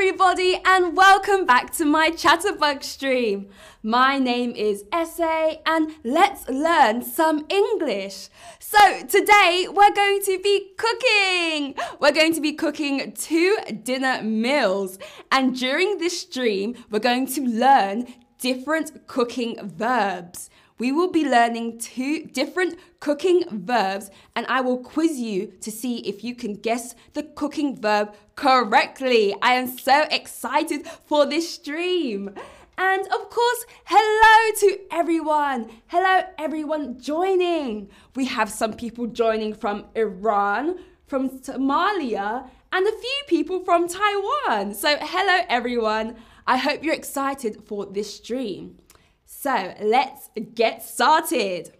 everybody, and welcome back to my Chatterbug stream. My name is Essay, and let's learn some English. So today we're going to be cooking. We're going to be cooking 2 dinner meals, and during this stream we're going to learn different cooking verbs. We will be learning 2 different cooking verbs, and I will quiz you to see if you can guess the cooking verb correctly. I am so excited for this stream. And of course, hello to everyone. Hello everyone joining. We have some people joining from Iran, from Somalia, and a few people from Taiwan. So hello everyone. I hope you're excited for this stream. So let's get started.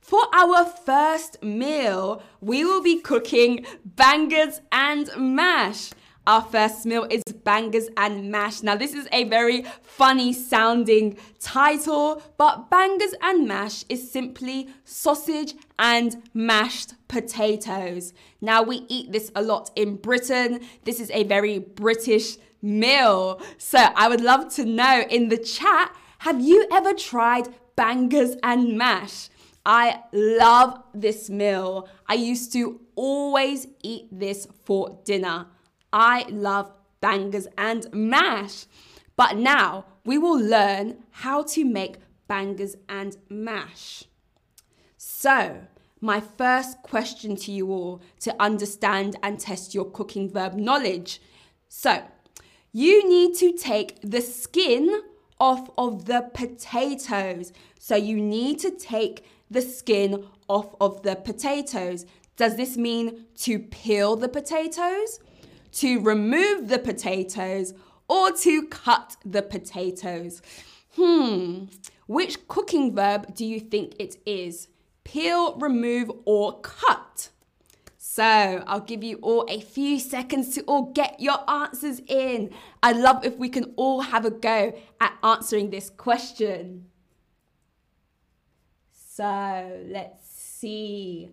For our first meal, we will be cooking bangers and mash. Our first meal is bangers and mash. Now this is a very funny sounding title, but bangers and mash is simply sausage and mashed potatoes. Now we eat this a lot in Britain. This is a very British meal. So I would love to know in the chat, have you ever tried bangers and mash? I love this meal. I used to always eat this for dinner. I love bangers and mash. But now we will learn how to make bangers and mash. So my first question to you all to understand and test your cooking verb knowledge. So you need to take the skin off of the potatoes. So you need to take the skin off of the potatoes. Does this mean to peel the potatoes, to remove the potatoes, or to cut the potatoes? Which cooking verb do you think it is? Peel, remove, or cut? So I'll give you all a few seconds to all get your answers in. I'd love if we can all have a go at answering this question. So let's see.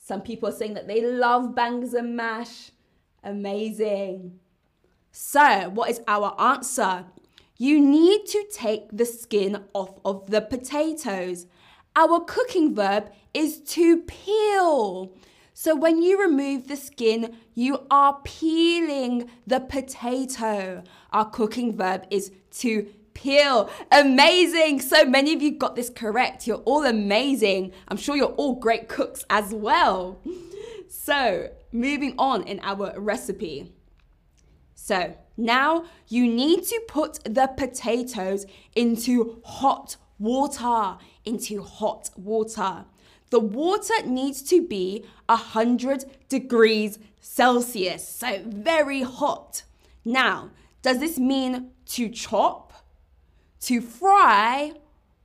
Some people are saying that they love bangers and mash. Amazing. So what is our answer? You need to take the skin off of the potatoes. Our cooking verb is to peel. So when you remove the skin, you are peeling the potato. Our cooking verb is to peel. Amazing. So many of you got this correct. You're all amazing. I'm sure you're all great cooks as well. So moving on in our recipe. So now you need to put the potatoes into hot water, The water needs to be 100 degrees Celsius, so very hot. Now, does this mean to chop, to fry,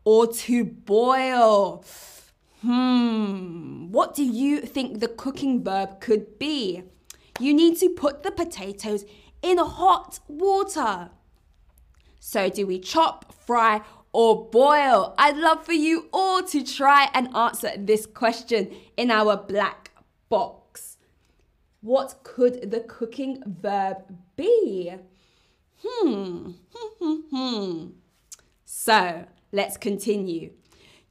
or to boil? What do you think the cooking verb could be? You need to put the potatoes in hot water. So do we chop, fry, or boil? I'd love for you all to try and answer this question in our black box. What could the cooking verb be? So let's continue.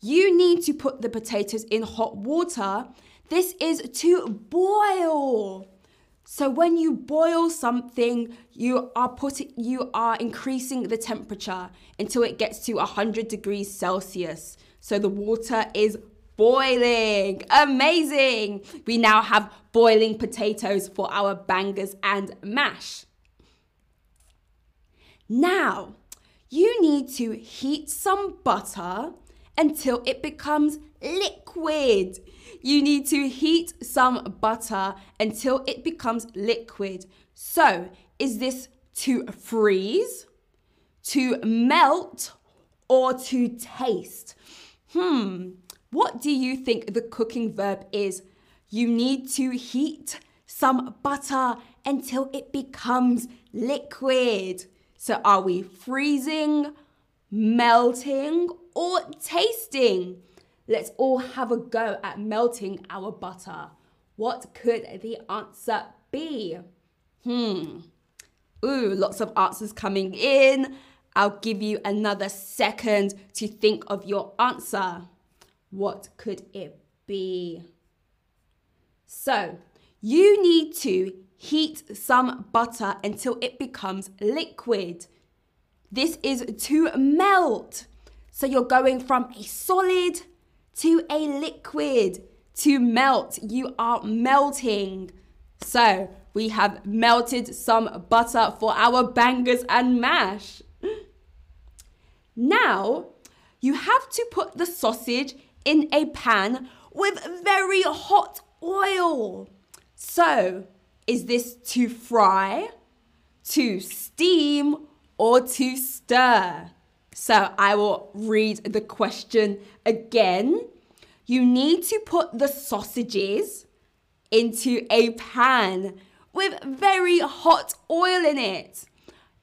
You need to put the potatoes in hot water. This is to boil. So when you boil something, you are increasing the temperature until it gets to 100 degrees Celsius. So the water is boiling. Amazing. We now have boiling potatoes for our bangers and mash. Now, you need to heat some butter until it becomes liquid. You need to heat some butter until it becomes liquid. So is this to freeze, to melt, or to taste? What do you think the cooking verb is? You need to heat some butter until it becomes liquid. So are we freezing, melting, or tasting? Let's all have a go at melting our butter. What could the answer be? Ooh, lots of answers coming in. I'll give you another second to think of your answer. What could it be? So, you need to heat some butter until it becomes liquid. This is to melt. So you're going from a solid to a liquid. To melt, you are melting. So we have melted some butter for our bangers and mash. Now, you have to put the sausage in a pan with very hot oil. So, is this to fry, to steam, or to stir? So, I will read the question again. You need to put the sausages into a pan with very hot oil in it.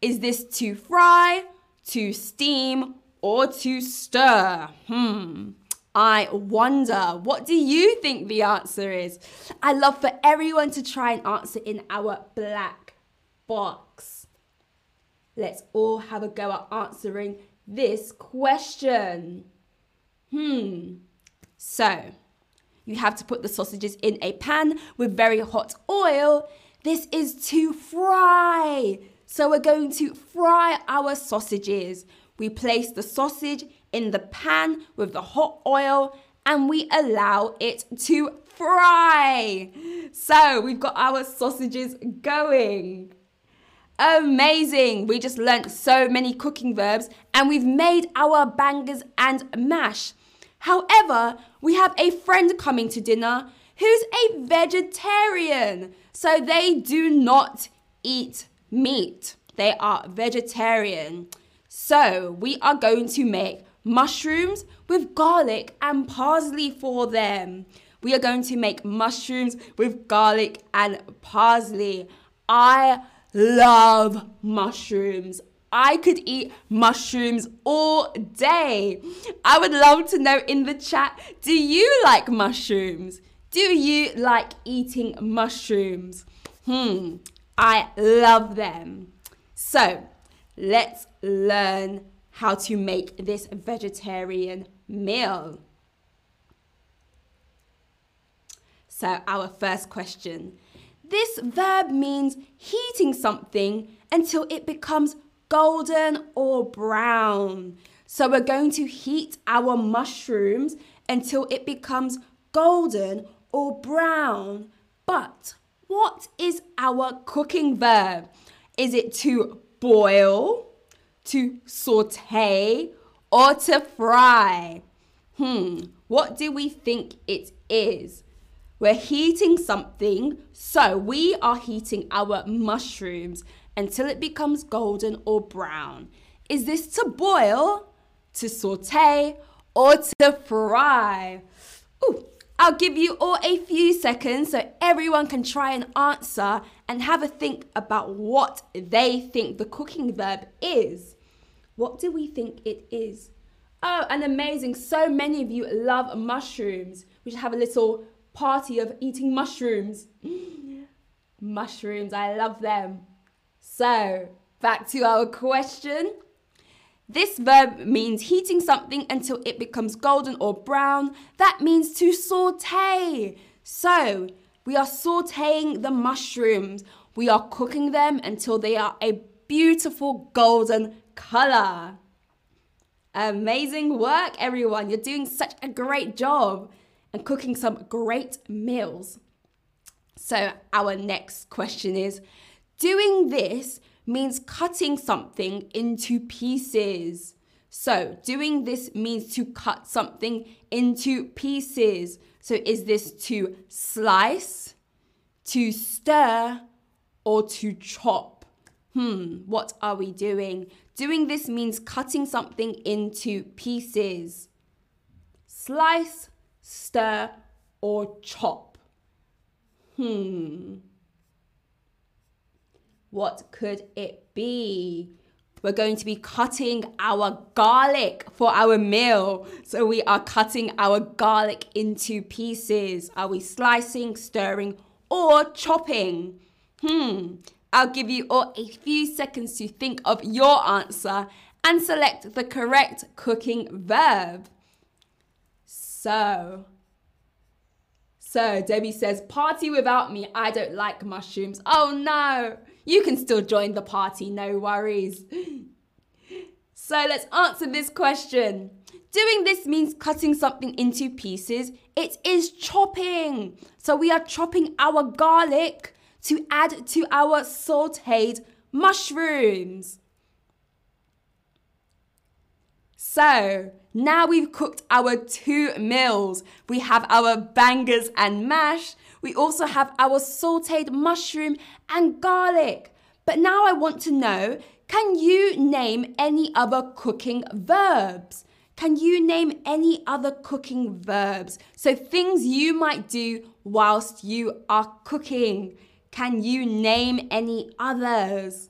Is this to fry, to steam, or to stir? I wonder, what do you think the answer is? I'd love for everyone to try and answer in our black box. Let's all have a go at answering this question. So, you have to put the sausages in a pan with very hot oil. This is to fry. So we're going to fry our sausages. We place the sausage in the pan with the hot oil and we allow it to fry. So we've got our sausages going. Amazing. We just learnt so many cooking verbs and we've made our bangers and mash. However, we have a friend coming to dinner who's a vegetarian. So they do not eat meat. They are vegetarian. So we are going to make mushrooms with garlic and parsley for them. We are going to make mushrooms with garlic and parsley. I love mushrooms. I could eat mushrooms all day. I would love to know in the chat, do you like mushrooms? Do you like eating mushrooms? I love them. So let's learn how to make this vegetarian meal. So our first question. This verb means heating something until it becomes golden or brown. So we're going to heat our mushrooms until it becomes golden or brown. But what is our cooking verb? Is it to boil, to saute, or to fry? What do we think it is? We're heating something, so we are heating our mushrooms until it becomes golden or brown. Is this to boil, to saute, or to fry? I'll give you all a few seconds so everyone can try and answer and have a think about what they think the cooking verb is. What do we think it is? Oh, and amazing, so many of you love mushrooms. We should have a little party of eating mushrooms. Mushrooms, I love them. So, back to our question. This verb means heating something until it becomes golden or brown. That means to saute. So, we are sauteing the mushrooms. We are cooking them until they are a beautiful golden color. Amazing work, everyone. You're doing such a great job and cooking some great meals. So, our next question is, doing this means cutting something into pieces. So doing this means to cut something into pieces. So is this to slice, to stir, or to chop? What are we doing? Doing this means cutting something into pieces. Slice, stir, or chop. What could it be? We're going to be cutting our garlic for our meal. So we are cutting our garlic into pieces. Are we slicing, stirring, or chopping? I'll give you all a few seconds to think of your answer and select the correct cooking verb. So Debbie says, party without me, I don't like mushrooms. Oh no, you can still join the party, no worries. So let's answer this question. Doing this means cutting something into pieces. It is chopping. So we are chopping our garlic to add to our sauteed mushrooms. So now we've cooked our two meals. We have our bangers and mash. We also have our sauteed mushroom and garlic. But now I want to know, can you name any other cooking verbs? Can you name any other cooking verbs? So things you might do whilst you are cooking. Can you name any others?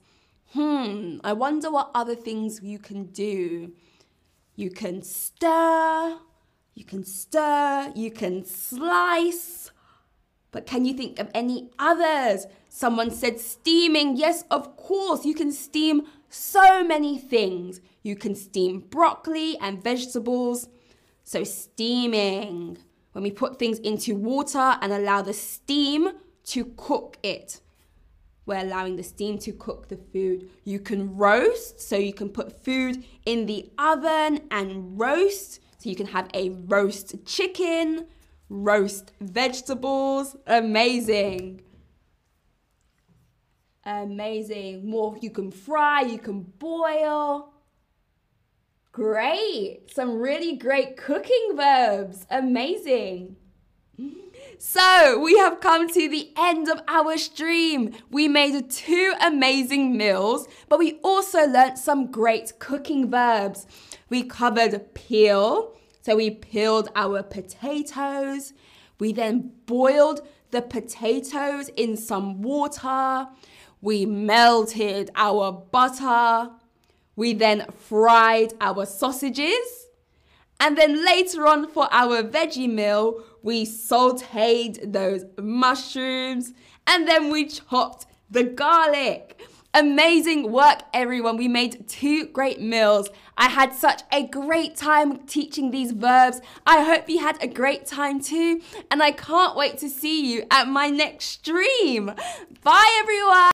I wonder what other things you can do. You can stir, you can slice. But can you think of any others? Someone said steaming. Yes, of course, you can steam so many things. You can steam broccoli and vegetables. So steaming, when we put things into water and allow the steam to cook it. We're allowing the steam to cook the food. You can roast, so you can put food in the oven and roast. So you can have a roast chicken, roast vegetables. Amazing. Amazing. More, you can fry, you can boil. Great. Some really great cooking verbs. Amazing. So we have come to the end of our stream. We made two amazing meals, but we also learnt some great cooking verbs. We covered peel. So we peeled our potatoes. We then boiled the potatoes in some water. We melted our butter. We then fried our sausages. And then later on for our veggie meal, we sauteed those mushrooms. And then we chopped the garlic. Amazing work, everyone. We made two great meals. I had such a great time teaching these verbs. I hope you had a great time too. And I can't wait to see you at my next stream. Bye, everyone.